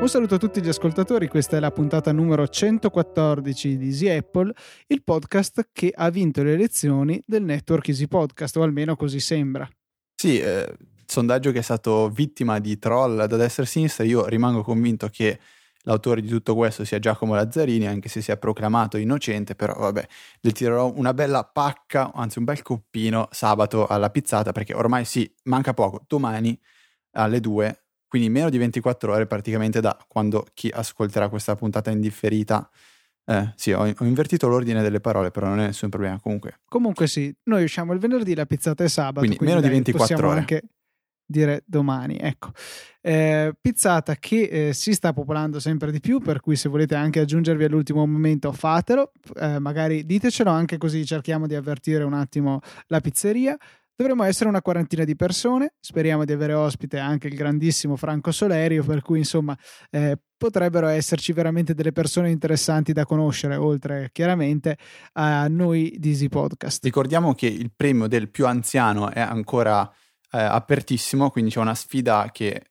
Un saluto a tutti gli ascoltatori, questa è la puntata numero 114 di Easy Apple, il podcast che ha vinto le elezioni del network Easy Podcast, o almeno così sembra. Sì, sondaggio che è stato vittima di troll da destra e sinistra. Io rimango convinto che l'autore di tutto questo sia Giacomo Lazzarini, anche se si è proclamato innocente, però vabbè, le tirerò una bella pacca, anzi un bel coppino sabato alla pizzata, perché ormai sì, manca poco, domani alle 2, quindi meno di 24 ore praticamente da quando chi ascolterà questa puntata indifferita. Sì, ho invertito l'ordine delle parole, però non è nessun problema comunque sì, noi usciamo il venerdì, la pizzata è sabato, quindi meno di 24 possiamo ore anche dire domani, ecco. Pizzata che si sta popolando sempre di più, per cui se volete anche aggiungervi all'ultimo momento fatelo, magari ditecelo anche così cerchiamo di avvertire un attimo la pizzeria. Dovremmo essere una quarantina di persone, speriamo di avere ospite anche il grandissimo Franco Solerio, per cui insomma potrebbero esserci veramente delle persone interessanti da conoscere, oltre chiaramente a noi di Easy Podcast. Ricordiamo che il premio del più anziano è ancora apertissimo, quindi c'è una sfida che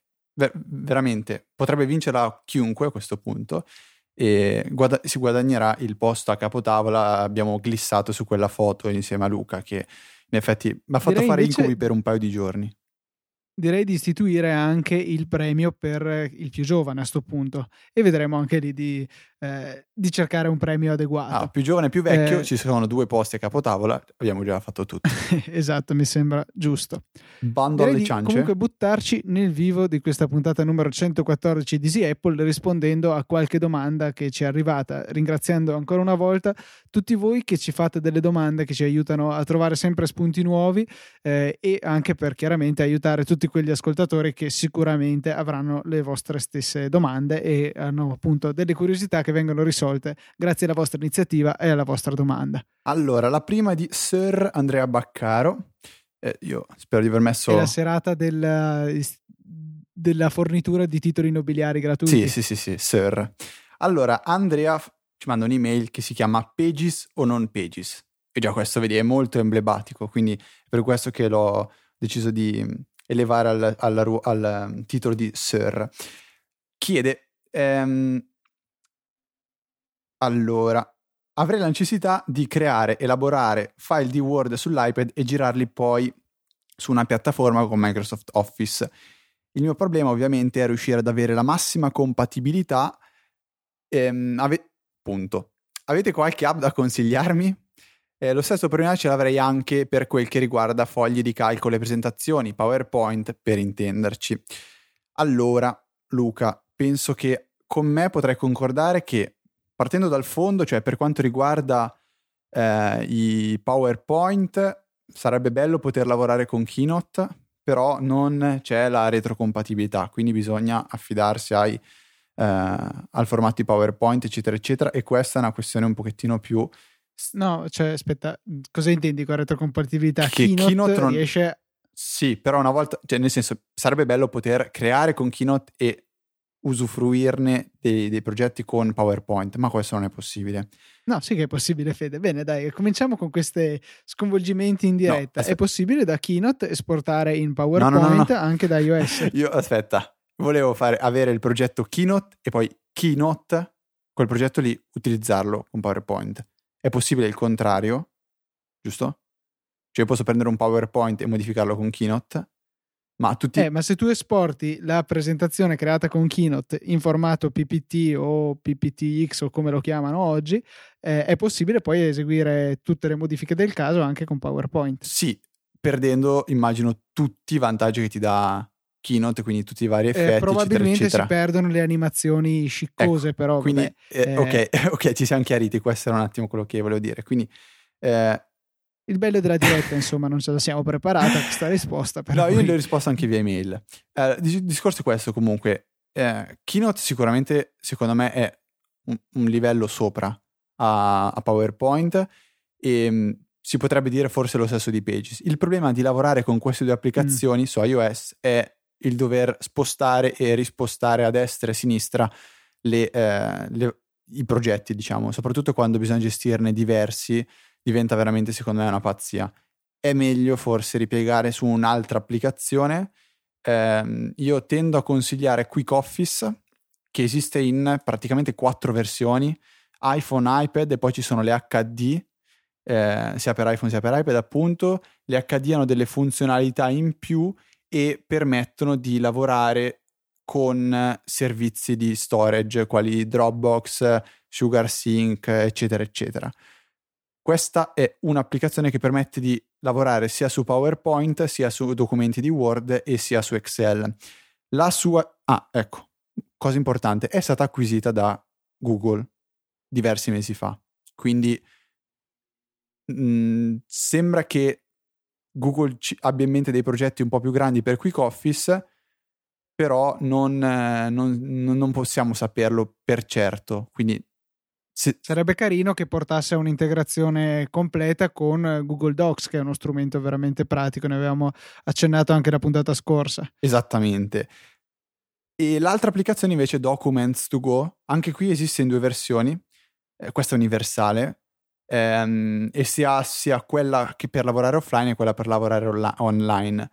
veramente potrebbe vincerla chiunque a questo punto, e si guadagnerà il posto a capotavola. Abbiamo glissato su quella foto insieme a Luca, che in effetti mi ha fatto fare incubi per un paio di giorni. Direi di istituire anche il premio per il più giovane a sto punto, e vedremo anche lì di cercare un premio adeguato. Più giovane e più vecchio, ci sono due posti a capotavola, abbiamo già fatto tutto. Esatto, mi sembra giusto. Bando alle ciance. Comunque buttarci nel vivo di questa puntata numero 114 di Easy Apple, rispondendo a qualche domanda che ci è arrivata, ringraziando ancora una volta tutti voi che ci fate delle domande che ci aiutano a trovare sempre spunti nuovi, e anche per chiaramente aiutare tutti quegli ascoltatori che sicuramente avranno le vostre stesse domande e hanno appunto delle curiosità che vengono risolte grazie alla vostra iniziativa e alla vostra domanda. Allora, la prima è di Sir Andrea Baccaro, io spero di aver messo... È la serata della fornitura di titoli nobiliari gratuiti. Sì, Sir. Allora, Andrea ci manda un'email che si chiama Pages o non Pages, e già questo, vedi, è molto emblematico, quindi è per questo che l'ho deciso di elevare al titolo di Sir. Chiede, allora, avrei la necessità di creare, elaborare file di Word sull'iPad e girarli poi su una piattaforma con Microsoft Office. Il mio problema ovviamente è riuscire ad avere la massima compatibilità. Punto. Avete qualche app da consigliarmi? Lo stesso problema ce l'avrei anche per quel che riguarda fogli di calcolo e presentazioni, PowerPoint per intenderci. Allora, Luca, penso che con me potrai concordare che, partendo dal fondo, cioè per quanto riguarda i PowerPoint, sarebbe bello poter lavorare con Keynote, però non c'è la retrocompatibilità, quindi bisogna affidarsi al formato di PowerPoint, eccetera, eccetera, e questa è una questione un pochettino più... No, cioè aspetta, cosa intendi con retrocompatibilità? Che Keynote non riesce... Sì, però una volta, cioè nel senso, sarebbe bello poter creare con Keynote e usufruirne dei progetti con PowerPoint, ma questo non è possibile. No, sì che è possibile, Fede. Bene, dai, cominciamo con questi sconvolgimenti in diretta. No, è possibile da Keynote esportare in PowerPoint? No. Anche da iOS? Io, aspetta, volevo avere il progetto Keynote e poi Keynote, quel progetto lì, utilizzarlo con PowerPoint. È possibile il contrario, giusto? Cioè posso prendere un PowerPoint e modificarlo con Keynote, ma tutti... ma se tu esporti la presentazione creata con Keynote in formato PPT o PPTX o come lo chiamano oggi, è possibile poi eseguire tutte le modifiche del caso anche con PowerPoint. Sì, perdendo, immagino, tutti i vantaggi che ti dà Keynote, quindi tutti i vari effetti, probabilmente eccetera, eccetera. Si perdono le animazioni sciccose, ecco, però quindi ok, ci siamo chiariti, questo era un attimo quello che volevo dire, quindi il bello della diretta insomma, non ce la siamo preparata questa risposta, però no, io le ho risposto anche via email. Il discorso è questo, comunque Keynote sicuramente secondo me è un livello sopra a PowerPoint, e si potrebbe dire forse lo stesso di Pages. Il problema di lavorare con queste due applicazioni su iOS è il dover spostare e rispostare a destra e a sinistra i progetti, diciamo, soprattutto quando bisogna gestirne diversi, diventa veramente secondo me una pazzia. È meglio forse ripiegare su un'altra applicazione. Io tendo a consigliare QuickOffice, che esiste in praticamente 4 versioni, iPhone, iPad e poi ci sono le HD, sia per iPhone sia per iPad appunto. Le HD hanno delle funzionalità in più e permettono di lavorare con servizi di storage quali Dropbox, SugarSync, eccetera eccetera. Questa è un'applicazione che permette di lavorare sia su PowerPoint, sia su documenti di Word e sia su Excel. La sua... Ah, ecco, cosa importante, è stata acquisita da Google diversi mesi fa, quindi sembra che Google abbia in mente dei progetti un po' più grandi per QuickOffice, però non possiamo saperlo per certo, quindi sarebbe carino che portasse a un'integrazione completa con Google Docs, che è uno strumento veramente pratico, ne avevamo accennato anche la puntata scorsa. Esattamente. E l'altra applicazione invece è Documents to Go, anche qui esiste in 2 versioni, questa è universale, e si ha sia quella che per lavorare offline e quella per lavorare online.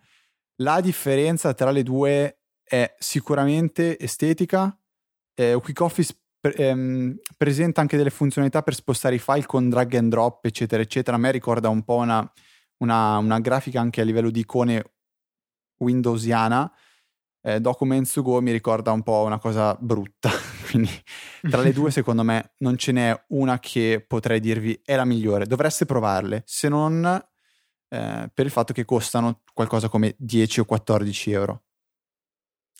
La differenza tra le due è sicuramente estetica. QuickOffice presenta anche delle funzionalità per spostare i file con drag and drop, eccetera eccetera. A me ricorda un po' una grafica anche a livello di icone windowsiana. Documents to Go mi ricorda un po' una cosa brutta, quindi tra le due secondo me non ce n'è una che potrei dirvi è la migliore, dovreste provarle, se non per il fatto che costano qualcosa come 10 o 14 euro.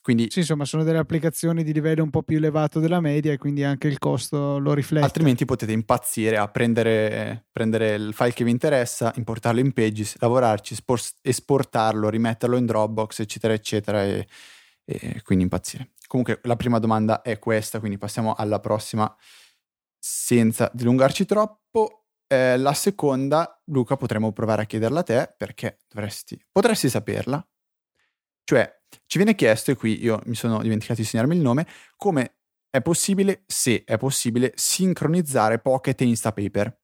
Quindi, sì, insomma, sono delle applicazioni di livello un po' più elevato della media e quindi anche il costo lo riflette. Altrimenti potete impazzire a prendere il file che vi interessa, importarlo in Pages, lavorarci, esportarlo, rimetterlo in Dropbox, eccetera, eccetera, e quindi impazzire. Comunque la prima domanda è questa, quindi passiamo alla prossima senza dilungarci troppo. La seconda, Luca, potremmo provare a chiederla a te perché potresti saperla. Cioè, ci viene chiesto, e qui io mi sono dimenticato di segnarmi il nome, come è possibile, se è possibile, sincronizzare Pocket e Instapaper.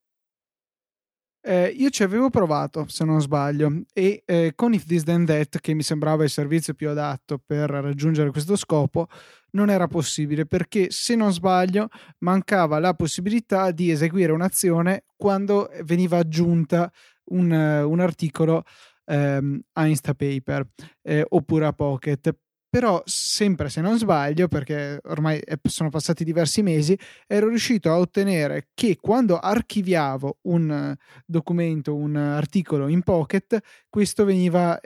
Io ci avevo provato, se non sbaglio, e con If This Then That, che mi sembrava il servizio più adatto per raggiungere questo scopo, non era possibile perché, se non sbaglio, mancava la possibilità di eseguire un'azione quando veniva aggiunta un articolo a Instapaper oppure a Pocket. Però sempre, se non sbaglio, perché ormai sono passati diversi mesi, ero riuscito a ottenere che quando archiviavo un documento, un articolo in Pocket, questo veniva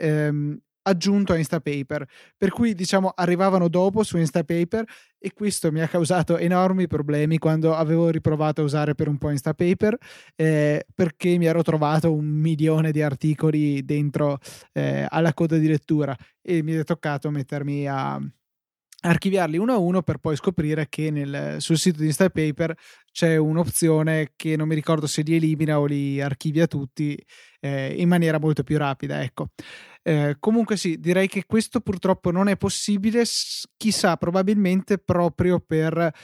aggiunto a Instapaper, per cui diciamo arrivavano dopo su Instapaper, e questo mi ha causato enormi problemi quando avevo riprovato a usare per un po' Instapaper, perché mi ero trovato 1 milione di articoli dentro alla coda di lettura e mi è toccato mettermi a archiviarli uno a uno per poi scoprire che sul sito di Instapaper c'è un'opzione che non mi ricordo se li elimina o li archivia tutti in maniera molto più rapida, ecco. Comunque sì, direi che questo purtroppo non è possibile, chissà, probabilmente proprio per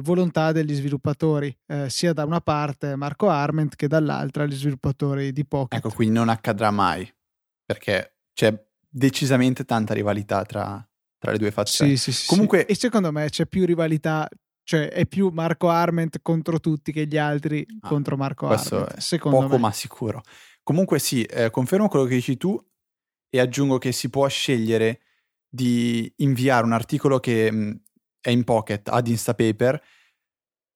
volontà degli sviluppatori, sia da una parte Marco Arment che dall'altra gli sviluppatori di Pocket. Ecco, quindi non accadrà mai, perché c'è decisamente tanta rivalità tra le due fazioni. Sì, comunque sì. E secondo me c'è più rivalità, cioè è più Marco Arment contro tutti che gli altri contro Marco Arment, secondo me. Poco ma sicuro. Comunque sì, confermo quello che dici tu. E aggiungo che si può scegliere di inviare un articolo che è in Pocket ad Instapaper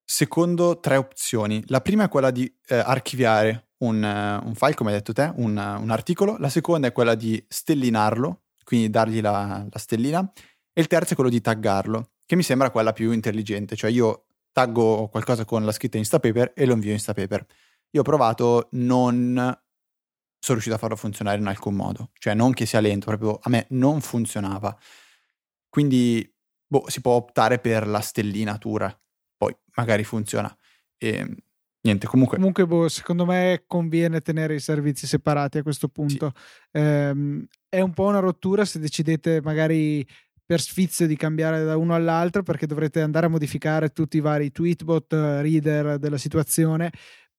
secondo 3 opzioni. La prima è quella di archiviare un file, come hai detto te, un articolo. La seconda è quella di stellinarlo, quindi dargli la stellina. E il terzo è quello di taggarlo, che mi sembra quella più intelligente. Cioè io taggo qualcosa con la scritta Instapaper e lo invio Instapaper. Io ho provato, non sono riuscito a farlo funzionare in alcun modo, cioè non che sia lento, proprio a me non funzionava, quindi si può optare per la stellinatura, poi magari funziona e niente. Comunque secondo me conviene tenere i servizi separati a questo punto, sì. È un po' una rottura se decidete magari per sfizio di cambiare da uno all'altro, perché dovrete andare a modificare tutti i vari tweetbot, reader della situazione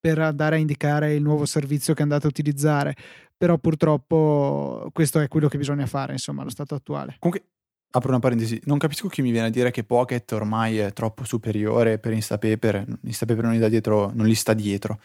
per andare a indicare il nuovo servizio che andate a utilizzare. Però purtroppo questo è quello che bisogna fare, insomma, allo stato attuale. Comunque Apro una parentesi, non capisco chi mi viene a dire che Pocket ormai è troppo superiore per Instapaper. Instapaper non gli sta dietro.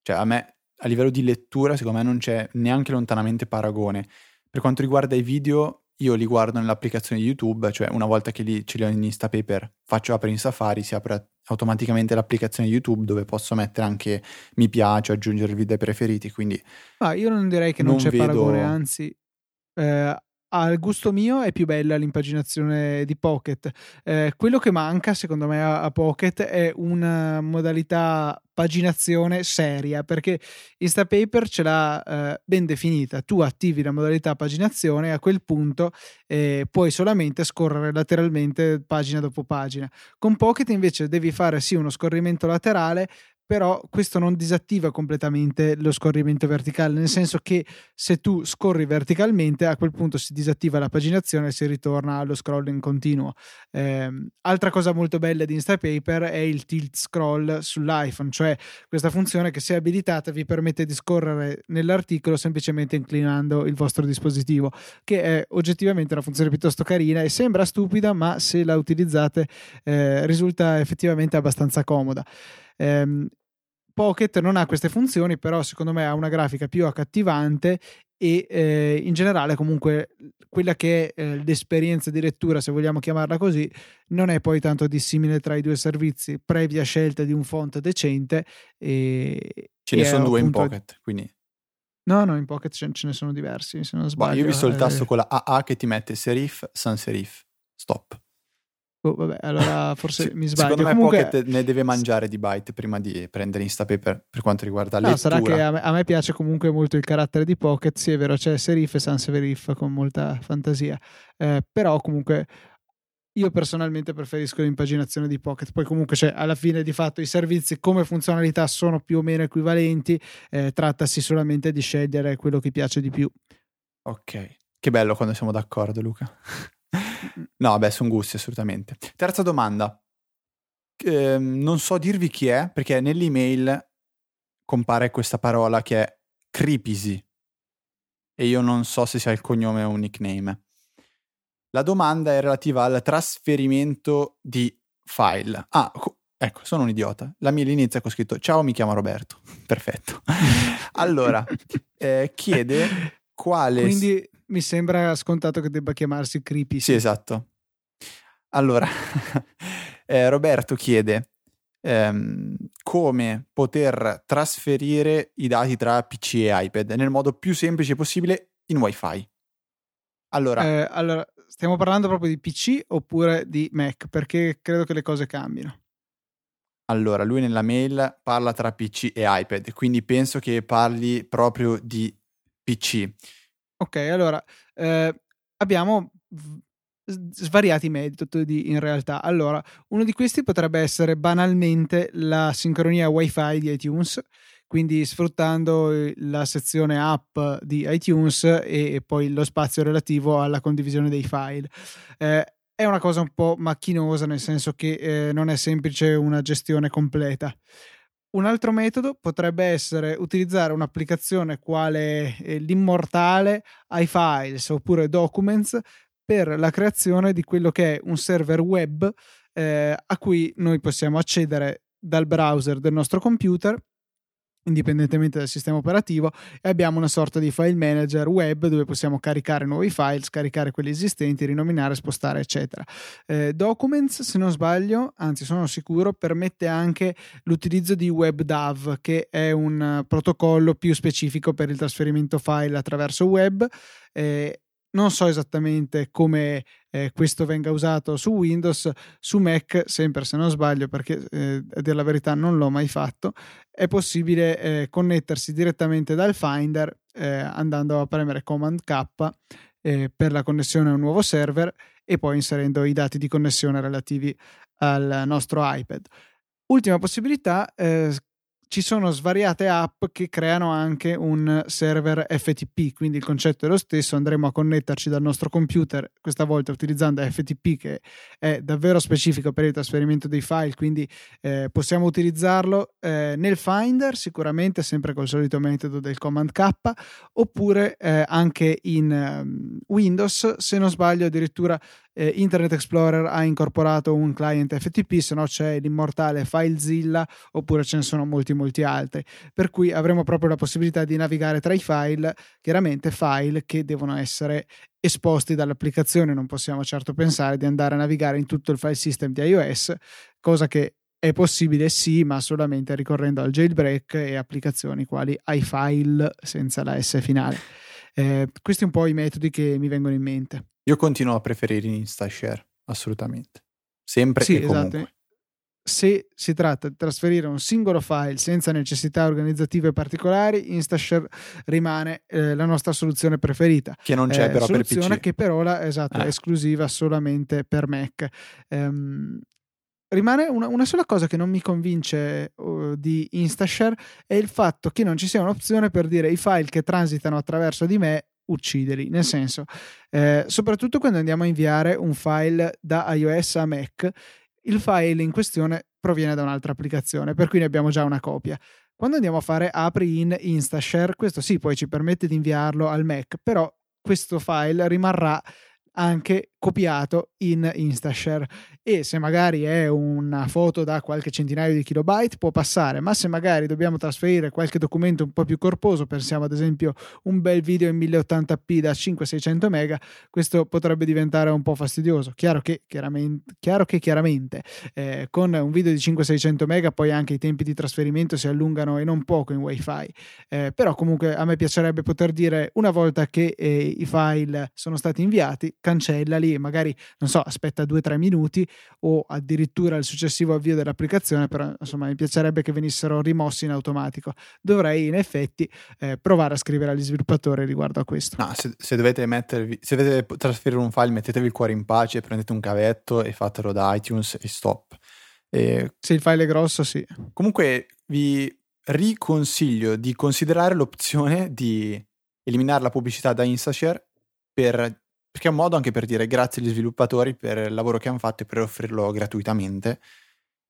Cioè a me, a livello di lettura, secondo me non c'è neanche lontanamente paragone. Per quanto riguarda i video, io li guardo nell'applicazione di YouTube, cioè una volta che ce li ho in Instapaper, faccio aprire in Safari, si apre automaticamente l'applicazione YouTube dove posso mettere anche mi piace, aggiungere il video ai preferiti, quindi... Ma io non direi che non c'è paragone, anzi... Al gusto mio è più bella l'impaginazione di Pocket. Quello che manca secondo me a Pocket è una modalità paginazione seria, perché Instapaper ce l'ha ben definita. Tu attivi la modalità paginazione e a quel punto puoi solamente scorrere lateralmente pagina dopo pagina. Con Pocket invece devi fare sì uno scorrimento laterale, però questo non disattiva completamente lo scorrimento verticale, nel senso che se tu scorri verticalmente a quel punto si disattiva la paginazione e si ritorna allo scrolling continuo. Altra cosa molto bella di Instapaper è il tilt scroll sull'iPhone, cioè questa funzione che se abilitata vi permette di scorrere nell'articolo semplicemente inclinando il vostro dispositivo, che è oggettivamente una funzione piuttosto carina e sembra stupida, ma se la utilizzate risulta effettivamente abbastanza comoda. Pocket non ha queste funzioni, però secondo me ha una grafica più accattivante e in generale comunque quella che è l'esperienza di lettura, se vogliamo chiamarla così, non è poi tanto dissimile tra i due servizi, previa scelta di un font decente. Ce ne sono due in Pocket, quindi... No, in Pocket ce ne sono diversi, se non sbaglio. Bah, io ho visto il tasto con la AA che ti mette serif, sans serif, stop. Oh, vabbè, allora forse mi sbaglio. Secondo me comunque, Pocket ne deve mangiare di byte prima di prendere Instapaper per quanto riguarda lettura. Sarà che a me piace comunque molto il carattere di Pocket, sì è vero, c'è serif e sans serif con molta fantasia, però comunque io personalmente preferisco l'impaginazione di Pocket. Poi comunque alla fine di fatto i servizi come funzionalità sono più o meno equivalenti, trattasi solamente di scegliere quello che piace di più. Ok, che bello quando siamo d'accordo, Luca. No, beh, sono gusti assolutamente. Terza domanda, non so dirvi chi è perché nell'email compare questa parola che è Cripisi e io non so se sia il cognome o un nickname. La domanda è relativa al trasferimento di file. Ecco, sono un idiota. La mail inizia con scritto ciao, mi chiamo Roberto. Perfetto. Allora, chiede quale... Quindi... Mi sembra scontato che debba chiamarsi Creepy. Sì, esatto. Allora, Roberto chiede come poter trasferire i dati tra PC e iPad nel modo più semplice possibile in Wi-Fi. Allora, stiamo parlando proprio di PC oppure di Mac? Perché credo che le cose cambino. Allora, lui nella mail parla tra PC e iPad, quindi penso che parli proprio di PC. Ok, allora abbiamo svariati metodi in realtà. Allora, uno di questi potrebbe essere banalmente la sincronia Wi-Fi di iTunes, quindi sfruttando la sezione app di iTunes e poi lo spazio relativo alla condivisione dei file. È una cosa un po' macchinosa, nel senso che non è semplice una gestione completa. Un altro metodo potrebbe essere utilizzare un'applicazione quale l'immortale iFiles oppure Documents per la creazione di quello che è un server web a cui noi possiamo accedere dal browser del nostro computer, indipendentemente dal sistema operativo, e abbiamo una sorta di file manager web dove possiamo caricare nuovi file, scaricare quelli esistenti, rinominare, spostare, eccetera. Documents, se non sbaglio, anzi sono sicuro, permette anche l'utilizzo di WebDAV, che è un protocollo più specifico per il trasferimento file attraverso web. Non so esattamente come questo venga usato su Windows, su Mac sempre se non sbaglio, perché a dire la verità non l'ho mai fatto. È possibile connettersi direttamente dal Finder andando a premere Command K per la connessione a un nuovo server e poi inserendo i dati di connessione relativi al nostro iPad. Ultima possibilità, ci sono svariate app che creano anche un server FTP, quindi il concetto è lo stesso, andremo a connetterci dal nostro computer, questa volta utilizzando FTP che è davvero specifico per il trasferimento dei file, quindi possiamo utilizzarlo nel Finder sicuramente, sempre col solito metodo del Command K, oppure anche in Windows, se non sbaglio addirittura Internet Explorer ha incorporato un client FTP, se no c'è l'immortale FileZilla, oppure ce ne sono molti altri, per cui avremo proprio la possibilità di navigare tra i file, chiaramente file che devono essere esposti dall'applicazione. Non possiamo certo pensare di andare a navigare in tutto il file system di iOS, cosa che è possibile sì, ma solamente ricorrendo al jailbreak e applicazioni quali iFile senza la S finale. Questi un po' i metodi che mi vengono in mente. Io continuo a preferire InstaShare, assolutamente, sempre sì, e esatto. Comunque se si tratta di trasferire un singolo file senza necessità organizzative particolari, InstaShare rimane la nostra soluzione preferita, che non c'è però per PC, soluzione che per ora è esclusiva solamente per Mac. Rimane una sola cosa che non mi convince di InstaShare, è il fatto che non ci sia un'opzione per dire i file che transitano attraverso di me uccideli, nel senso soprattutto quando andiamo a inviare un file da iOS a Mac, il file in questione proviene da un'altra applicazione, per cui ne abbiamo già una copia. Quando andiamo a fare apri in InstaShare, questo sì poi ci permette di inviarlo al Mac, però questo file rimarrà anche copiato in InstaShare, e se magari è una foto da qualche centinaio di kilobyte può passare, ma se magari dobbiamo trasferire qualche documento un po' più corposo, pensiamo ad esempio un bel video in 1080p da 5-600 mega, questo potrebbe diventare un po' fastidioso. Chiaramente, con un video di 5-600 mega poi anche i tempi di trasferimento si allungano, e non poco in wifi, però comunque a me piacerebbe poter dire, una volta che i file sono stati inviati, cancellali, magari non so, aspetta 2-3 minuti o addirittura il successivo avvio dell'applicazione, però insomma mi piacerebbe che venissero rimossi in automatico. Dovrei in effetti provare a scrivere agli sviluppatori riguardo a questo. No, se dovete trasferire un file, mettetevi il cuore in pace, prendete un cavetto e fatelo da iTunes e stop. Se il file è grosso sì. Comunque vi riconsiglio di considerare l'opzione di eliminare la pubblicità da InstaShare, perché è un modo anche per dire grazie agli sviluppatori per il lavoro che hanno fatto e per offrirlo gratuitamente,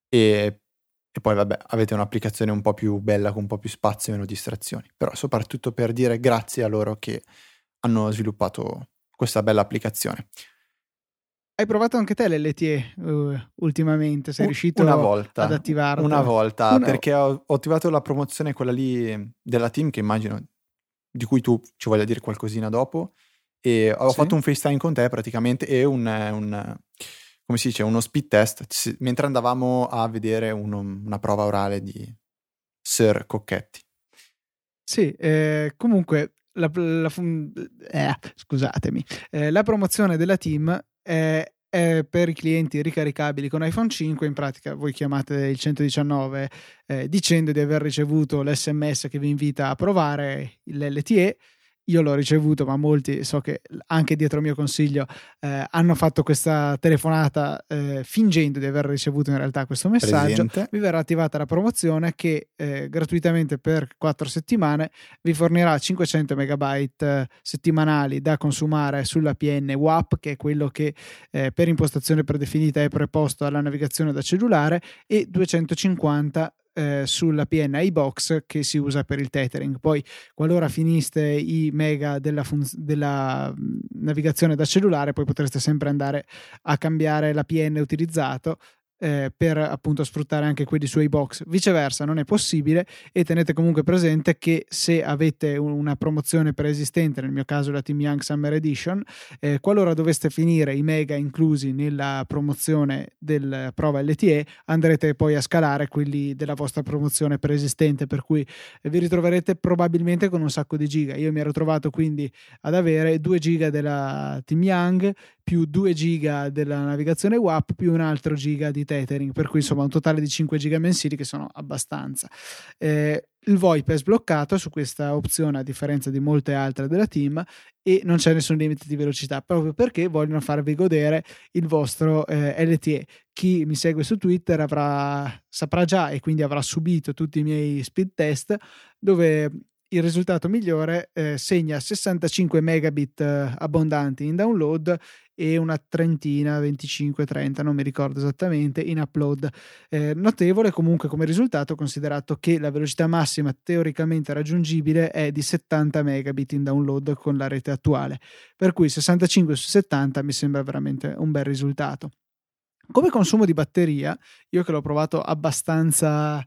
e poi vabbè, avete un'applicazione un po' più bella con un po' più spazio e meno distrazioni, però soprattutto per dire grazie a loro che hanno sviluppato questa bella applicazione. Hai provato anche te l'LTE ultimamente? Sei riuscito ad attivarlo? Una volta, perché ho attivato la promozione quella lì della TIM, che immagino di cui tu ci voglia dire qualcosina dopo, e ho fatto un FaceTime con te praticamente, e come si dice, uno speed test mentre andavamo a vedere una prova orale di Sir Cocchetti. Comunque la promozione della TIM è per i clienti ricaricabili con iPhone 5. In pratica voi chiamate il 119 dicendo di aver ricevuto l'SMS che vi invita a provare l'LTE. Io l'ho ricevuto, ma molti, so che anche dietro mio consiglio, hanno fatto questa telefonata fingendo di aver ricevuto in realtà questo messaggio. Presente. Vi verrà attivata la promozione che gratuitamente per 4 settimane vi fornirà 500 megabyte settimanali da consumare sull'APN WAP, che è quello che per impostazione predefinita è preposto alla navigazione da cellulare, e 250 sulla PN iBox che si usa per il tethering. Poi qualora finiste i mega della navigazione da cellulare, poi potreste sempre andare a cambiare l'APN utilizzato per appunto sfruttare anche quelli su iBox. Viceversa non è possibile, e tenete comunque presente che se avete una promozione preesistente, nel mio caso la Team Young Summer Edition, qualora doveste finire i mega inclusi nella promozione del prova LTE, andrete poi a scalare quelli della vostra promozione preesistente, per cui vi ritroverete probabilmente con un sacco di giga. Io mi ero trovato quindi ad avere 2 giga della Team Young più 2 giga della navigazione WAP più un altro giga di tethering, per cui insomma un totale di 5 giga mensili, che sono abbastanza. Il VoIP è sbloccato su questa opzione, a differenza di molte altre della TIM, e non c'è nessun limite di velocità, proprio perché vogliono farvi godere il vostro LTE. Chi mi segue su Twitter saprà già, e quindi avrà subito tutti i miei speed test, dove il risultato migliore segna 65 megabit abbondanti in download e una trentina, 25-30, non mi ricordo esattamente, in upload. Notevole comunque come risultato, considerato che la velocità massima teoricamente raggiungibile è di 70 megabit in download con la rete attuale, per cui 65 su 70 mi sembra veramente un bel risultato. Come consumo di batteria, io che l'ho provato abbastanza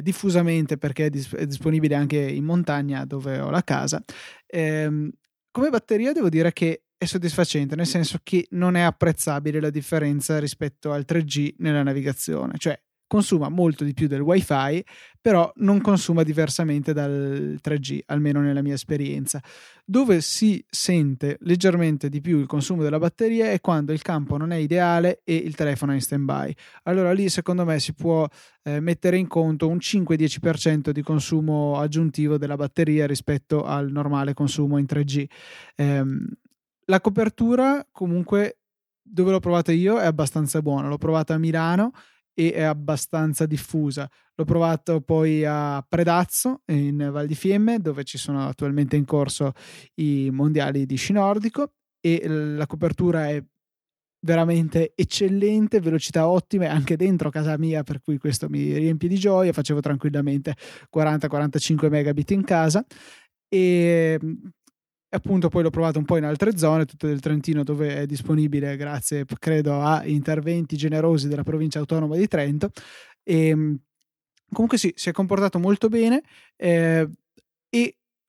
diffusamente perché è disponibile anche in montagna dove ho la casa, come batteria devo dire che è soddisfacente, nel senso che non è apprezzabile la differenza rispetto al 3G nella navigazione, cioè consuma molto di più del wifi, però non consuma diversamente dal 3G, almeno nella mia esperienza. Dove si sente leggermente di più il consumo della batteria è quando il campo non è ideale e il telefono è in stand-by. Allora lì secondo me si può mettere in conto un 5-10% di consumo aggiuntivo della batteria rispetto al normale consumo in 3G. La copertura comunque, dove l'ho provata io, è abbastanza buona. L'ho provata a Milano e è abbastanza diffusa. L'ho provato poi a Predazzo in Val di Fiemme, dove ci sono attualmente in corso i mondiali di sci nordico, e la copertura è veramente eccellente, velocità ottima, anche dentro casa mia, per cui questo mi riempie di gioia. Facevo tranquillamente 40-45 megabit in casa, e appunto poi l'ho provato un po' in altre zone, tutte del Trentino, dove è disponibile grazie credo a interventi generosi della provincia autonoma di Trento. E comunque sì, si è comportato molto bene, e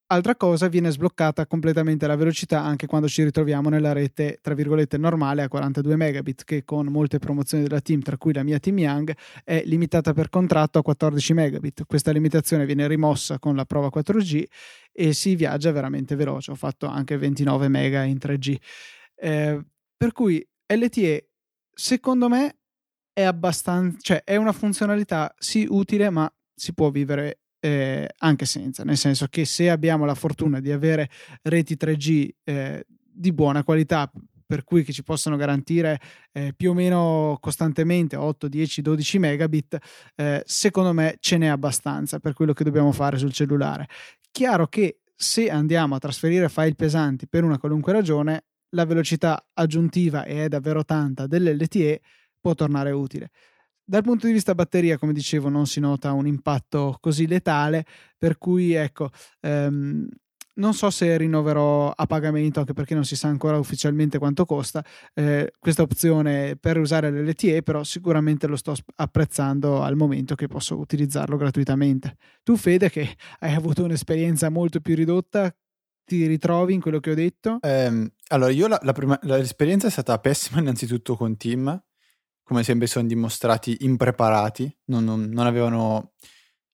altra cosa, viene sbloccata completamente la velocità anche quando ci ritroviamo nella rete tra virgolette normale a 42 megabit, che con molte promozioni della TIM, tra cui la mia TIM Young, è limitata per contratto a 14 megabit. Questa limitazione viene rimossa con la prova 4G e si viaggia veramente veloce. Ho fatto anche 29 mega in 3G, per cui LTE secondo me è abbastanza, cioè è una funzionalità sì utile, ma si può vivere anche senza, nel senso che se abbiamo la fortuna di avere reti 3G di buona qualità, per cui che ci possono garantire più o meno costantemente 8, 10, 12 megabit, secondo me ce n'è abbastanza per quello che dobbiamo fare sul cellulare. Chiaro che se andiamo a trasferire file pesanti per una qualunque ragione, la velocità aggiuntiva, e è davvero tanta, dell'LTE può tornare utile. Dal punto di vista batteria, come dicevo, non si nota un impatto così letale, per cui ecco, non so se rinnoverò a pagamento, anche perché non si sa ancora ufficialmente quanto costa questa opzione per usare l'LTE, però sicuramente lo sto apprezzando al momento che posso utilizzarlo gratuitamente. Tu, Fede, che hai avuto un'esperienza molto più ridotta, ti ritrovi in quello che ho detto? Allora, io l'esperienza è stata pessima innanzitutto con TIM. Come sempre sono dimostrati impreparati, non avevano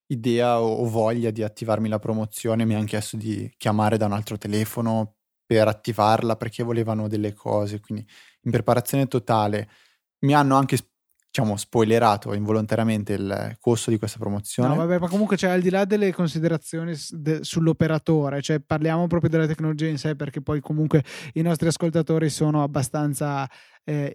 idea o voglia di attivarmi la promozione. Mi hanno chiesto di chiamare da un altro telefono per attivarla perché volevano delle cose, quindi in preparazione totale. Mi hanno anche spoilerato involontariamente il costo di questa promozione. No vabbè, ma comunque al di là delle considerazioni sull'operatore, cioè parliamo proprio della tecnologia in sé, perché poi comunque i nostri ascoltatori sono abbastanza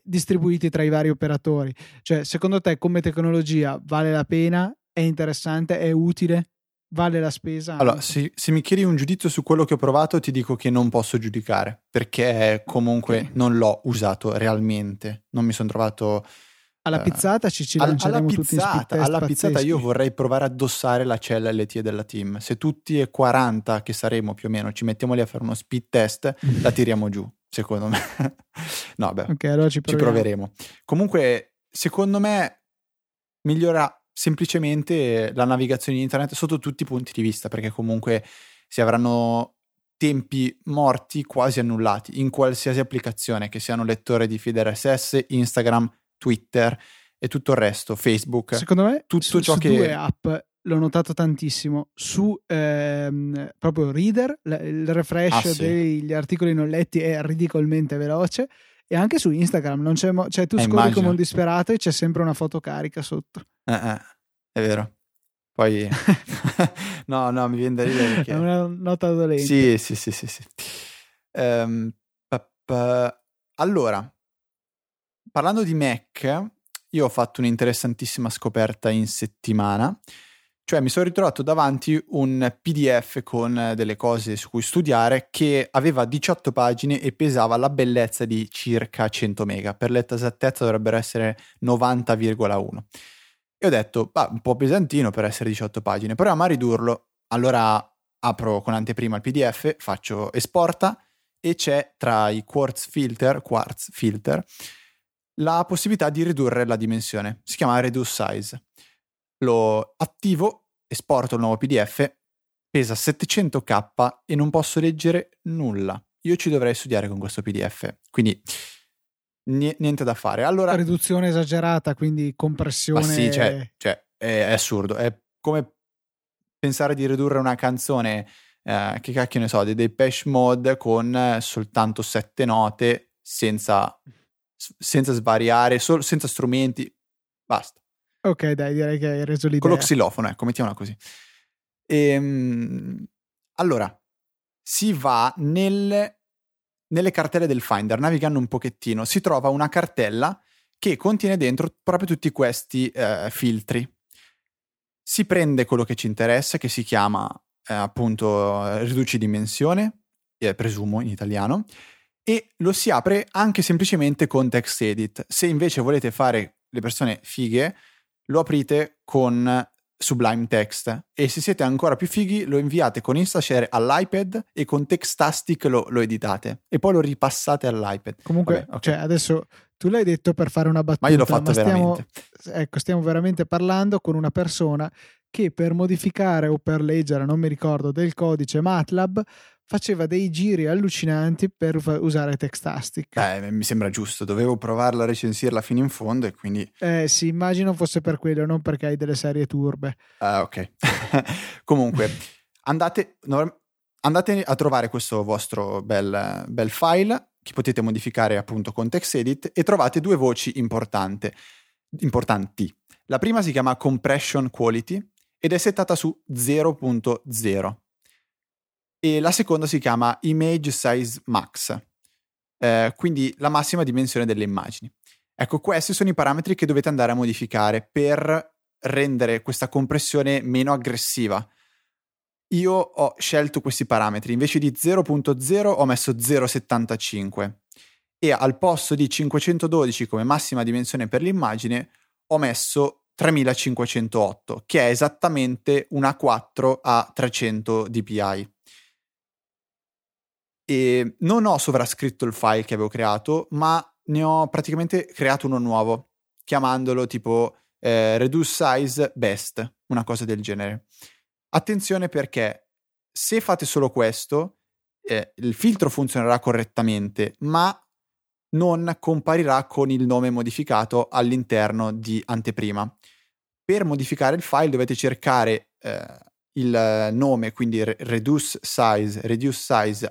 distribuiti tra i vari operatori. Cioè, secondo te come tecnologia vale la pena? È interessante? È utile? Vale la spesa? Allora, se mi chiedi un giudizio su quello che ho provato, ti dico che non posso giudicare, perché comunque non l'ho usato realmente. Non mi sono trovato alla pizzata, ci lanciamo tutti in speed test alla pizzata pazzeschi. Io vorrei provare a addossare la cella LTE della TIM. Se tutti e 40 che saremo più o meno ci mettiamo lì a fare uno speed test, la tiriamo giù, secondo me. No, beh, okay, allora ci proveremo. Comunque, secondo me migliora semplicemente la navigazione in internet sotto tutti i punti di vista, perché comunque si avranno tempi morti quasi annullati in qualsiasi applicazione, che siano lettore di feed RSS, Instagram, Twitter e tutto il resto, Facebook. Secondo me tutto ciò su che due app l'ho notato tantissimo, su proprio Reader il refresh degli articoli non letti è ridicolmente veloce, e anche su Instagram non c'è cioè tu scorri immagino come un disperato e c'è sempre una foto carica sotto. È vero. Poi no mi viene da ridere perché è una nota dolente. Sì. Allora, parlando di Mac, io ho fatto un'interessantissima scoperta in settimana, Cioè mi sono ritrovato davanti un PDF con delle cose su cui studiare che aveva 18 pagine e pesava la bellezza di circa 100 mega. Per l'esattezza dovrebbero essere 90,1. E ho detto, un po' pesantino per essere 18 pagine, proviamo a ridurlo. Allora apro con anteprima il PDF, faccio esporta e c'è tra i quartz filter, la possibilità di ridurre la dimensione. Si chiama Reduce Size. Lo attivo, esporto il nuovo PDF, pesa 700k e non posso leggere nulla. Io ci dovrei studiare con questo PDF, quindi niente da fare. Allora, riduzione esagerata, quindi compressione. Sì, cioè è assurdo. È come pensare di ridurre una canzone, che cacchio ne so, dei Depeche Mode con soltanto 7 note, senza svariare, senza strumenti, basta. Ok, dai, direi che hai reso l'idea. Con lo xilofono, ecco, mettiamola così. Allora, si va nelle cartelle del Finder, navigando un pochettino, si trova una cartella che contiene dentro proprio tutti questi filtri. Si prende quello che ci interessa, che si chiama appunto riduci dimensione, presumo in italiano, e lo si apre anche semplicemente con text edit. Se invece volete fare le persone fighe, lo aprite con Sublime Text e se siete ancora più fighi lo inviate con InstaShare all'iPad e con Textastic lo editate e poi lo ripassate all'iPad. Comunque, vabbè, okay. Cioè, adesso tu l'hai detto per fare una battuta, ma io l'ho fatto veramente. Ecco, stiamo veramente parlando con una persona che per modificare o per leggere, non mi ricordo, del codice MATLAB faceva dei giri allucinanti per usare Textastic. Mi sembra giusto, dovevo provarla a recensirla fino in fondo e quindi... sì, immagino fosse per quello, non perché hai delle serie turbe. Ah, ok. Comunque, andate a trovare questo vostro bel file che potete modificare appunto con TextEdit e trovate due voci importanti. La prima si chiama Compression Quality ed è settata su 0.0. E la seconda si chiama Image Size Max, quindi la massima dimensione delle immagini. Ecco, questi sono i parametri che dovete andare a modificare per rendere questa compressione meno aggressiva. Io ho scelto questi parametri, invece di 0.0 ho messo 0.75 e al posto di 512 come massima dimensione per l'immagine ho messo 3508, che è esattamente una 4 a 300 dpi. E non ho sovrascritto il file che avevo creato, ma ne ho praticamente creato uno nuovo, chiamandolo tipo Reduce Size Best, una cosa del genere. Attenzione perché se fate solo questo, il filtro funzionerà correttamente, ma non comparirà con il nome modificato all'interno di anteprima. Per modificare il file dovete cercare... il nome, quindi reduce size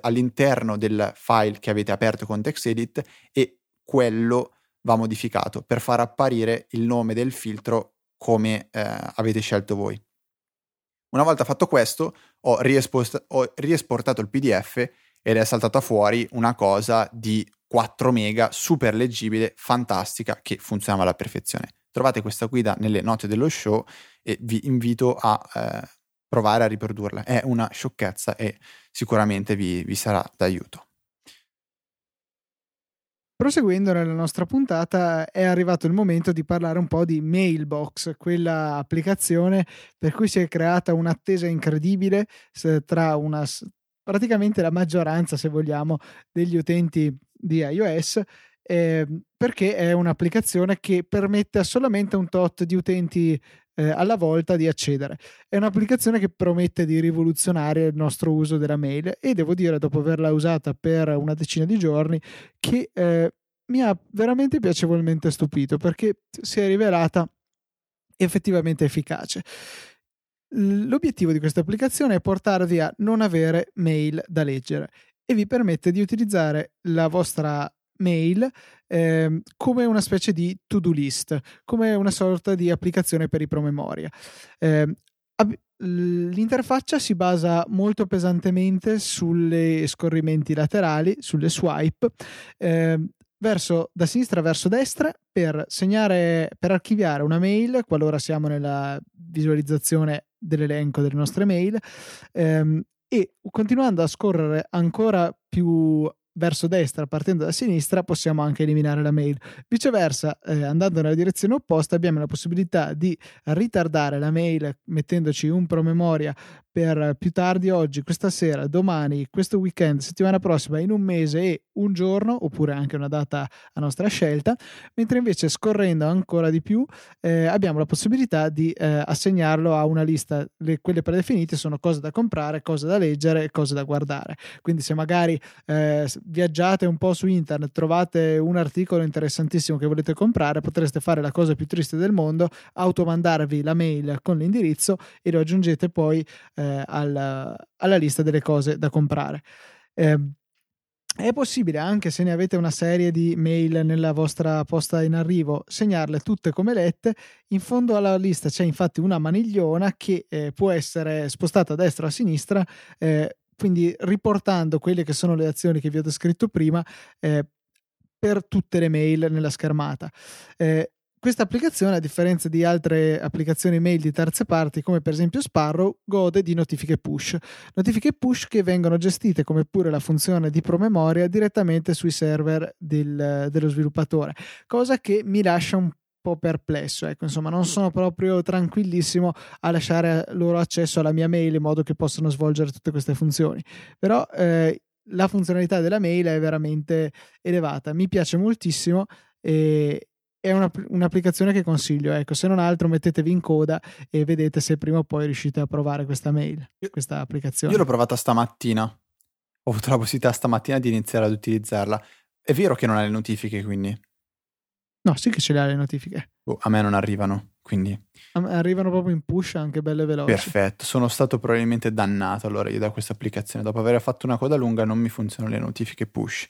all'interno del file che avete aperto con TextEdit e quello va modificato per far apparire il nome del filtro come avete scelto voi. Una volta fatto questo ho riesportato il PDF ed è saltata fuori una cosa di 4 mega, super leggibile, fantastica, che funzionava alla perfezione. Trovate questa guida nelle note dello show e vi invito a provare a riprodurla. È una sciocchezza e sicuramente vi sarà d'aiuto. Proseguendo nella nostra puntata è arrivato il momento di parlare un po' di Mailbox, quella applicazione per cui si è creata un'attesa incredibile tra praticamente la maggioranza, se vogliamo, degli utenti di iOS, perché è un'applicazione che permette solamente un tot di utenti alla volta di accedere. È un'applicazione che promette di rivoluzionare il nostro uso della mail e devo dire, dopo averla usata per una decina di giorni, che mi ha veramente piacevolmente stupito perché si è rivelata effettivamente efficace. L'obiettivo di questa applicazione è portarvi a non avere mail da leggere e vi permette di utilizzare la vostra mail come una specie di to-do list, come una sorta di applicazione per i promemoria. L'interfaccia si basa molto pesantemente sulle scorrimenti laterali, sulle swipe, da sinistra verso destra per archiviare una mail qualora siamo nella visualizzazione dell'elenco delle nostre mail, e continuando a scorrere ancora più verso destra, partendo da sinistra, possiamo anche eliminare la mail. Viceversa, andando nella direzione opposta, abbiamo la possibilità di ritardare la mail mettendoci un promemoria per più tardi oggi, questa sera, domani, questo weekend, settimana prossima, in un mese e un giorno, oppure anche una data a nostra scelta, mentre invece scorrendo ancora di più abbiamo la possibilità di assegnarlo a una lista. Quelle predefinite sono cose da comprare, cose da leggere, cose da guardare. Quindi se magari viaggiate un po' su internet, trovate un articolo interessantissimo che volete comprare, potreste fare la cosa più triste del mondo, automandarvi la mail con l'indirizzo e lo aggiungete poi alla lista delle cose da comprare. È possibile, anche se ne avete una serie di mail nella vostra posta in arrivo, segnarle tutte come lette. In fondo alla lista c'è infatti una manigliona che può essere spostata a destra o a sinistra, quindi riportando quelle che sono le azioni che vi ho descritto prima per tutte le mail nella schermata. Questa applicazione, a differenza di altre applicazioni mail di terze parti, come per esempio Sparrow, gode di notifiche push che vengono gestite, come pure la funzione di promemoria, direttamente sui server dello sviluppatore, cosa che mi lascia un po' perplesso, ecco, insomma non sono proprio tranquillissimo a lasciare loro accesso alla mia mail in modo che possano svolgere tutte queste funzioni, però la funzionalità della mail è veramente elevata, mi piace moltissimo e è un'applicazione che consiglio, ecco, se non altro mettetevi in coda e vedete se prima o poi riuscite a provare questa applicazione. Io l'ho provata stamattina, ho avuto la possibilità stamattina di iniziare ad utilizzarla. È vero che non ha le notifiche, quindi? No, sì che ce le ha le notifiche. A me non arrivano, quindi arrivano proprio in push, anche belle veloci. Perfetto, sono stato probabilmente dannato allora io da questa applicazione, dopo aver fatto una coda lunga non mi funzionano le notifiche push.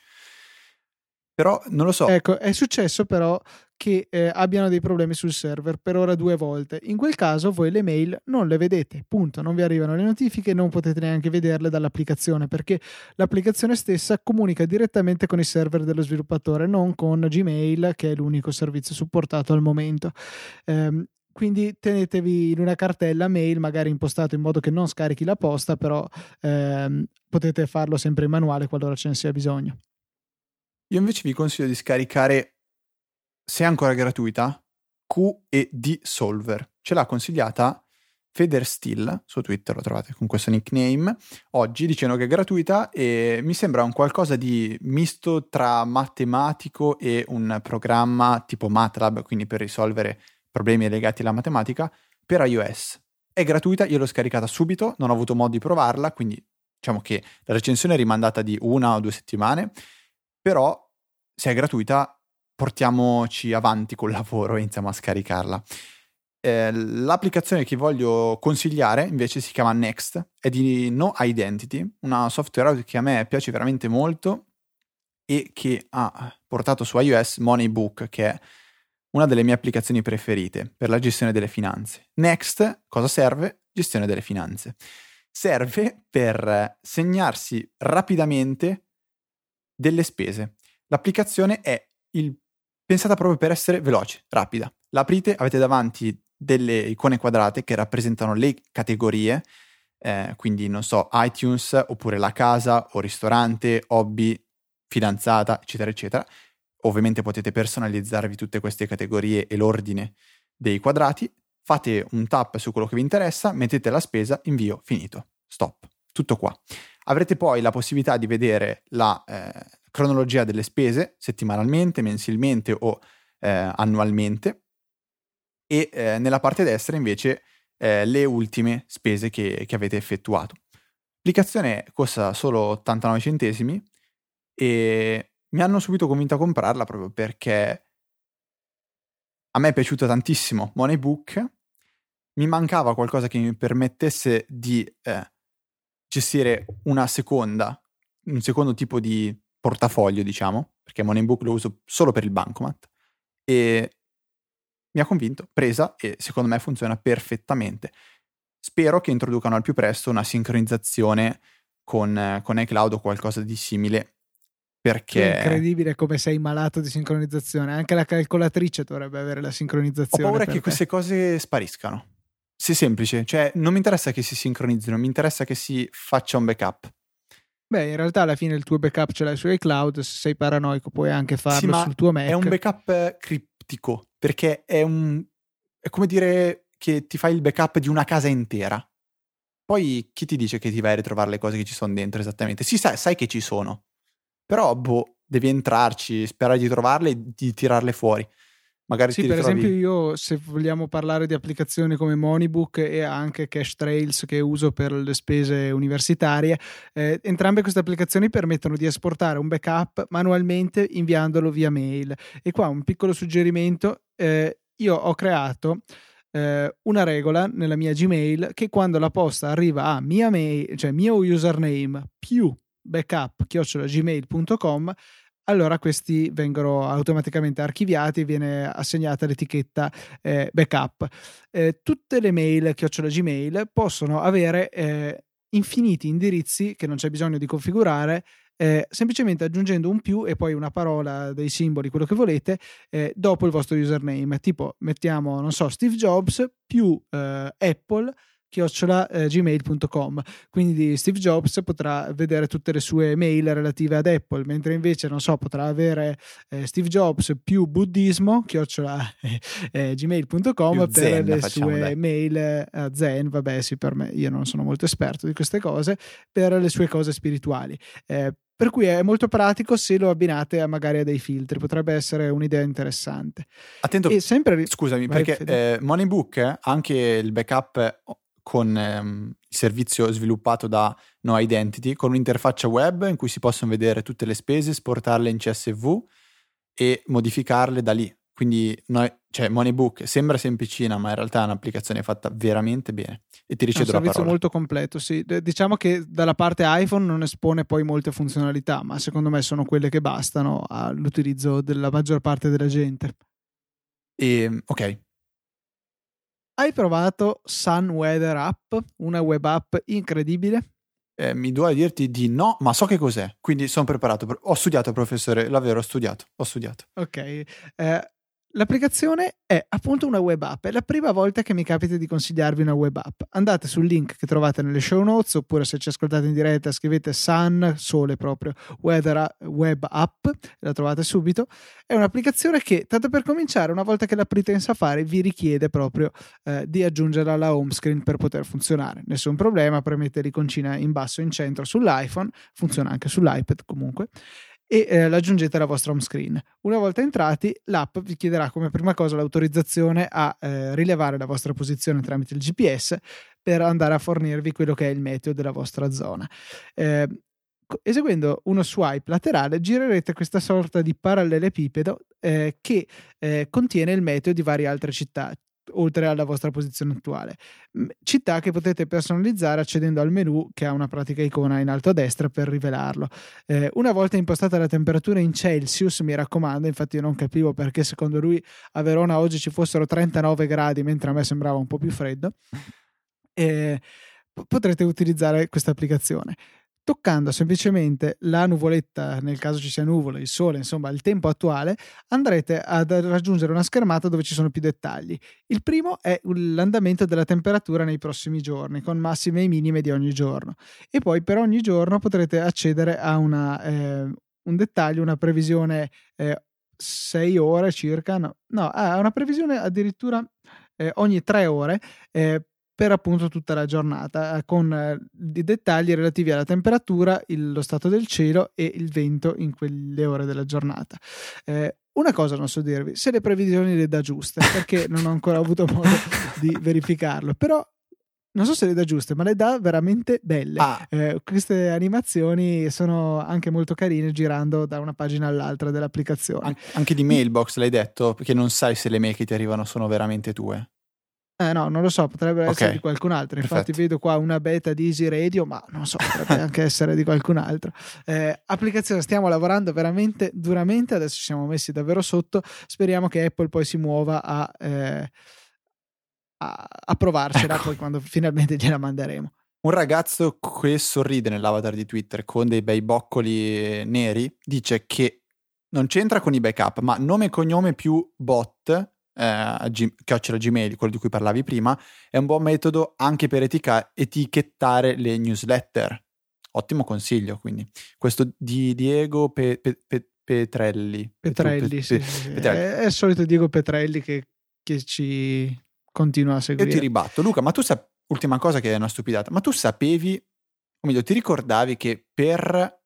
Però non lo so. Ecco, è successo però che abbiano dei problemi sul server, per ora 2 volte. In quel caso voi le mail non le vedete, punto. Non vi arrivano le notifiche, non potete neanche vederle dall'applicazione, perché l'applicazione stessa comunica direttamente con i server dello sviluppatore, non con Gmail, che è l'unico servizio supportato al momento. Quindi tenetevi in una cartella mail, magari impostato in modo che non scarichi la posta, però potete farlo sempre in manuale qualora ce ne sia bisogno. Io invece vi consiglio di scaricare, se è ancora gratuita, QED Solver. Ce l'ha consigliata Feder Still, su Twitter lo trovate con questo nickname, oggi, dicendo che è gratuita e mi sembra un qualcosa di misto tra matematico e un programma tipo MATLAB, quindi per risolvere problemi legati alla matematica, per iOS. È gratuita, io l'ho scaricata subito, non ho avuto modo di provarla, quindi diciamo che la recensione è rimandata di 1 o 2 settimane, però se è gratuita portiamoci avanti col lavoro e iniziamo a scaricarla. L'applicazione che voglio consigliare invece si chiama Next, è di No Identity, una software che a me piace veramente molto e che ha portato su iOS Moneybook, che è una delle mie applicazioni preferite per la gestione delle finanze. Next, cosa serve? Gestione delle finanze. Serve per segnarsi rapidamente delle spese. L'applicazione è pensata proprio per essere veloce, rapida. L'aprite, avete davanti delle icone quadrate che rappresentano le categorie, quindi non so, iTunes, oppure la casa, o ristorante, hobby, fidanzata, eccetera, eccetera. Ovviamente potete personalizzarvi tutte queste categorie e l'ordine dei quadrati. Fate un tap su quello che vi interessa, mettete la spesa, invio, finito, stop. Tutto qua. Avrete poi la possibilità di vedere la cronologia delle spese settimanalmente, mensilmente o annualmente, e nella parte destra invece le ultime spese che avete effettuato. L'applicazione costa solo 89 centesimi e mi hanno subito convinto a comprarla proprio perché a me è piaciuta tantissimo Moneybook, mi mancava qualcosa che mi permettesse di gestire un secondo tipo di portafoglio, diciamo, perché Moneybook lo uso solo per il bancomat, e mi ha convinto, presa, e secondo me funziona perfettamente. Spero che introducano al più presto una sincronizzazione con iCloud o qualcosa di simile, perché è incredibile come sei malato di sincronizzazione, anche la calcolatrice dovrebbe avere la sincronizzazione. Ho paura che queste cose spariscano. sia semplice, cioè non mi interessa che si sincronizzino, mi interessa che si faccia un backup. Beh, in realtà alla fine il tuo backup ce l'hai su iCloud, se sei paranoico puoi anche farlo, sì, ma sul tuo Mac. È un backup criptico, perché è come dire che ti fai il backup di una casa intera. Poi chi ti dice che ti vai a ritrovare le cose che ci sono dentro esattamente? Sì, sai che ci sono, però boh, devi entrarci, sperare di trovarle e di tirarle fuori. Magari sì, per esempio io, se vogliamo parlare di applicazioni come Moneybook e anche Cash Trails che uso per le spese universitarie, entrambe queste applicazioni permettono di esportare un backup manualmente inviandolo via mail. E qua un piccolo suggerimento, io ho creato una regola nella mia Gmail che quando la posta arriva a mia mail, cioè mio username più backup@gmail.com, allora questi vengono automaticamente archiviati, viene assegnata l'etichetta backup. Tutte le mail @gmail possono avere infiniti indirizzi che non c'è bisogno di configurare, semplicemente aggiungendo un più e poi una parola, dei simboli, quello che volete, dopo il vostro username. Tipo mettiamo, non so, Steve Jobs più Apple @gmail.com, quindi Steve Jobs potrà vedere tutte le sue mail relative ad Apple, mentre invece, non so, potrà avere Steve Jobs più buddismo @gmail.com più per le sue mail zen, vabbè sì, per me, io non sono molto esperto di queste cose, per le sue cose spirituali, per cui è molto pratico se lo abbinate a magari a dei filtri, potrebbe essere un'idea interessante. Attento, e sempre... scusami, vai, perché Moneybook ha anche il backup con il servizio sviluppato da No Identity, con un'interfaccia web in cui si possono vedere tutte le spese, esportarle in CSV e modificarle da lì. Quindi cioè Moneybook sembra semplicina, ma in realtà è un'applicazione fatta veramente bene. E ti ricevo la parola. È un servizio molto completo, sì. Diciamo che dalla parte iPhone non espone poi molte funzionalità, ma secondo me sono quelle che bastano all'utilizzo della maggior parte della gente. Ok. Hai provato Sun Weather App, una web app incredibile? Mi duole dirti di no, ma so che cos'è, quindi sono preparato. Ho studiato, professore, davvero, ho studiato. Ok, l'applicazione è appunto una web app, è la prima volta che mi capita di consigliarvi una web app. Andate sul link che trovate nelle show notes, oppure se ci ascoltate in diretta scrivete Sun, sole proprio, Weather Web App, la trovate subito. È un'applicazione che, tanto per cominciare, una volta che l'aprite in Safari vi richiede proprio di aggiungerla alla home screen per poter funzionare. Nessun problema, premete l'iconcina in basso e in centro sull'iPhone, funziona anche sull'iPad comunque, e l'aggiungete alla vostra home screen. Una volta entrati, l'app vi chiederà come prima cosa l'autorizzazione a rilevare la vostra posizione tramite il GPS per andare a fornirvi quello che è il meteo della vostra zona. Eseguendo uno swipe laterale girerete questa sorta di parallelepipedo che contiene il meteo di varie altre città, oltre alla vostra posizione attuale, città che potete personalizzare accedendo al menu che ha una pratica icona in alto a destra per rivelarlo. Una volta impostata la temperatura in Celsius, mi raccomando, infatti io non capivo perché secondo lui a Verona oggi ci fossero 39 gradi mentre a me sembrava un po' più freddo, potrete utilizzare questa applicazione toccando semplicemente la nuvoletta, nel caso ci sia nuvola, il sole, insomma il tempo attuale. Andrete ad raggiungere una schermata dove ci sono più dettagli. Il primo è l'andamento della temperatura nei prossimi giorni, con massime e minime di ogni giorno, e poi per ogni giorno potrete accedere a un dettaglio, una previsione 6 ore circa, una previsione addirittura ogni 3 ore per appunto tutta la giornata, con i dettagli relativi alla temperatura, lo stato del cielo e il vento in quelle ore della giornata. Una cosa non so dirvi, se le previsioni le dà giuste, perché non ho ancora avuto modo di verificarlo, però non so se le dà giuste, ma le dà veramente belle. Queste animazioni sono anche molto carine, girando da una pagina all'altra dell'applicazione. Anche di Mailbox l'hai detto, perché non sai se le mail che ti arrivano sono veramente tue. No, non lo so, potrebbe essere di qualcun altro. Infatti vedo qua una beta di Easy Radio, ma non so, potrebbe anche essere di qualcun altro. Applicazione, stiamo lavorando veramente duramente, adesso ci siamo messi davvero sotto, speriamo che Apple poi si muova a provarcela, ecco. Poi quando finalmente gliela manderemo. Un ragazzo che sorride nell'avatar di Twitter con dei bei boccoli neri dice che non c'entra con i backup, ma nome e cognome più bot @gmail, quello di cui parlavi prima, è un buon metodo anche per etichettare le newsletter. Ottimo consiglio, quindi questo di Diego Petrelli. È il solito Diego Petrelli che ci continua a seguire. Io ti ribatto, Luca, ma tu ultima cosa che è una stupidata, ma tu sapevi, o meglio ti ricordavi, che per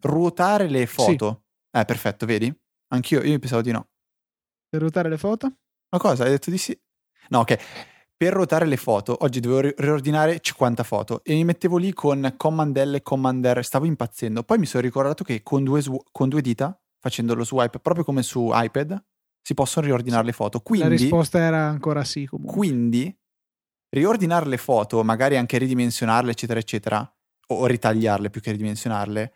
ruotare le foto, sì. Perfetto, vedi? Io pensavo di no. Per ruotare le foto? Ma cosa? Hai detto di sì? No, ok. Per ruotare le foto, oggi dovevo riordinare 50 foto e mi mettevo lì con Command L e Command R, stavo impazzendo. Poi mi sono ricordato che con due dita, facendo lo swipe, proprio come su iPad, si possono riordinare le foto. Quindi, la risposta era ancora sì comunque. Quindi riordinare le foto, magari anche ridimensionarle eccetera eccetera, o ritagliarle più che ridimensionarle,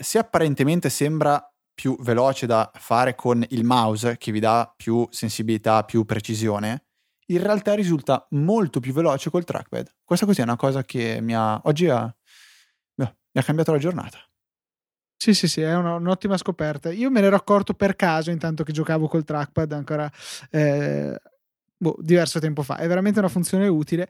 se apparentemente sembra più veloce da fare con il mouse, che vi dà più sensibilità, più precisione, in realtà risulta molto più veloce col trackpad. Questa così è una cosa che mi ha cambiato la giornata. Sì, è un'ottima scoperta. Io me ne ero accorto per caso intanto che giocavo col trackpad ancora diverso tempo fa. È veramente una funzione utile.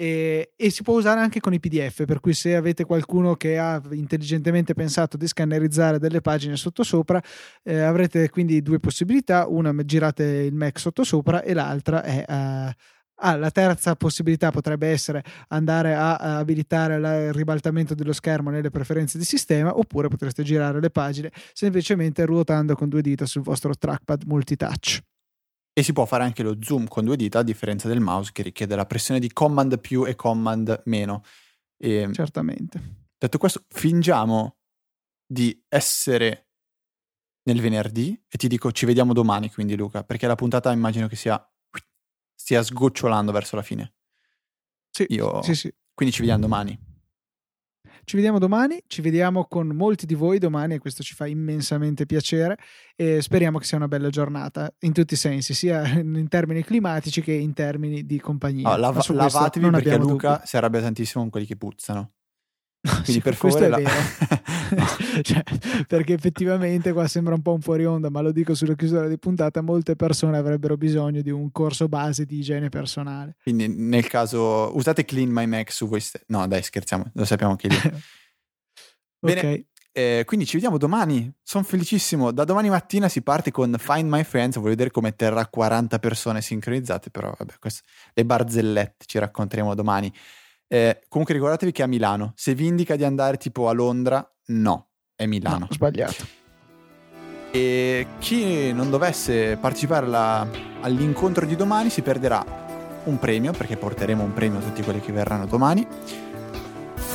E si può usare anche con i PDF, per cui se avete qualcuno che ha intelligentemente pensato di scannerizzare delle pagine sottosopra, avrete quindi due possibilità: una, girate il Mac sottosopra, e l'altra è la terza possibilità potrebbe essere andare a abilitare il ribaltamento dello schermo nelle preferenze di sistema, oppure potreste girare le pagine semplicemente ruotando con due dita sul vostro trackpad multitouch. E si può fare anche lo zoom con due dita, a differenza del mouse che richiede la pressione di command più e command meno. E certamente. Detto questo, fingiamo di essere nel venerdì e ti dico ci vediamo domani, quindi, Luca, perché la puntata immagino che stia sgocciolando verso la fine. Sì. Quindi ci vediamo domani. Ci vediamo domani, ci vediamo con molti di voi domani e questo ci fa immensamente piacere, e speriamo che sia una bella giornata in tutti i sensi, sia in termini climatici che in termini di compagnia. No, lavatevi, perché Luca si arrabbia tantissimo con quelli che puzzano. Quindi sì, per favore perché effettivamente qua sembra un po' un fuori onda, ma lo dico sulla chiusura di puntata, molte persone avrebbero bisogno di un corso base di igiene personale, quindi nel caso usate Clean My Mac su voi no dai, scherziamo, lo sappiamo anche lì. Bene, okay. Quindi ci vediamo domani, sono felicissimo, da domani mattina si parte con Find My Friends, voglio vedere come terrà 40 persone sincronizzate, però vabbè, le barzellette ci racconteremo domani. Comunque ricordatevi che è a Milano, se vi indica di andare tipo a Londra, no, è Milano. No, sbagliato. E chi non dovesse partecipare all'incontro di domani si perderà un premio, perché porteremo un premio a tutti quelli che verranno domani,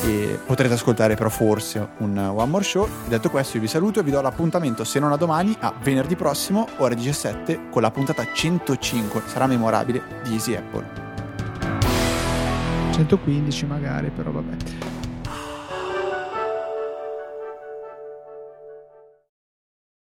e potrete ascoltare però forse un One More Show. Detto questo, io vi saluto e vi do l'appuntamento, se non a domani, a venerdì prossimo ore 17 con la puntata 105, sarà memorabile, di Easy Apple. 115 magari, però vabbè.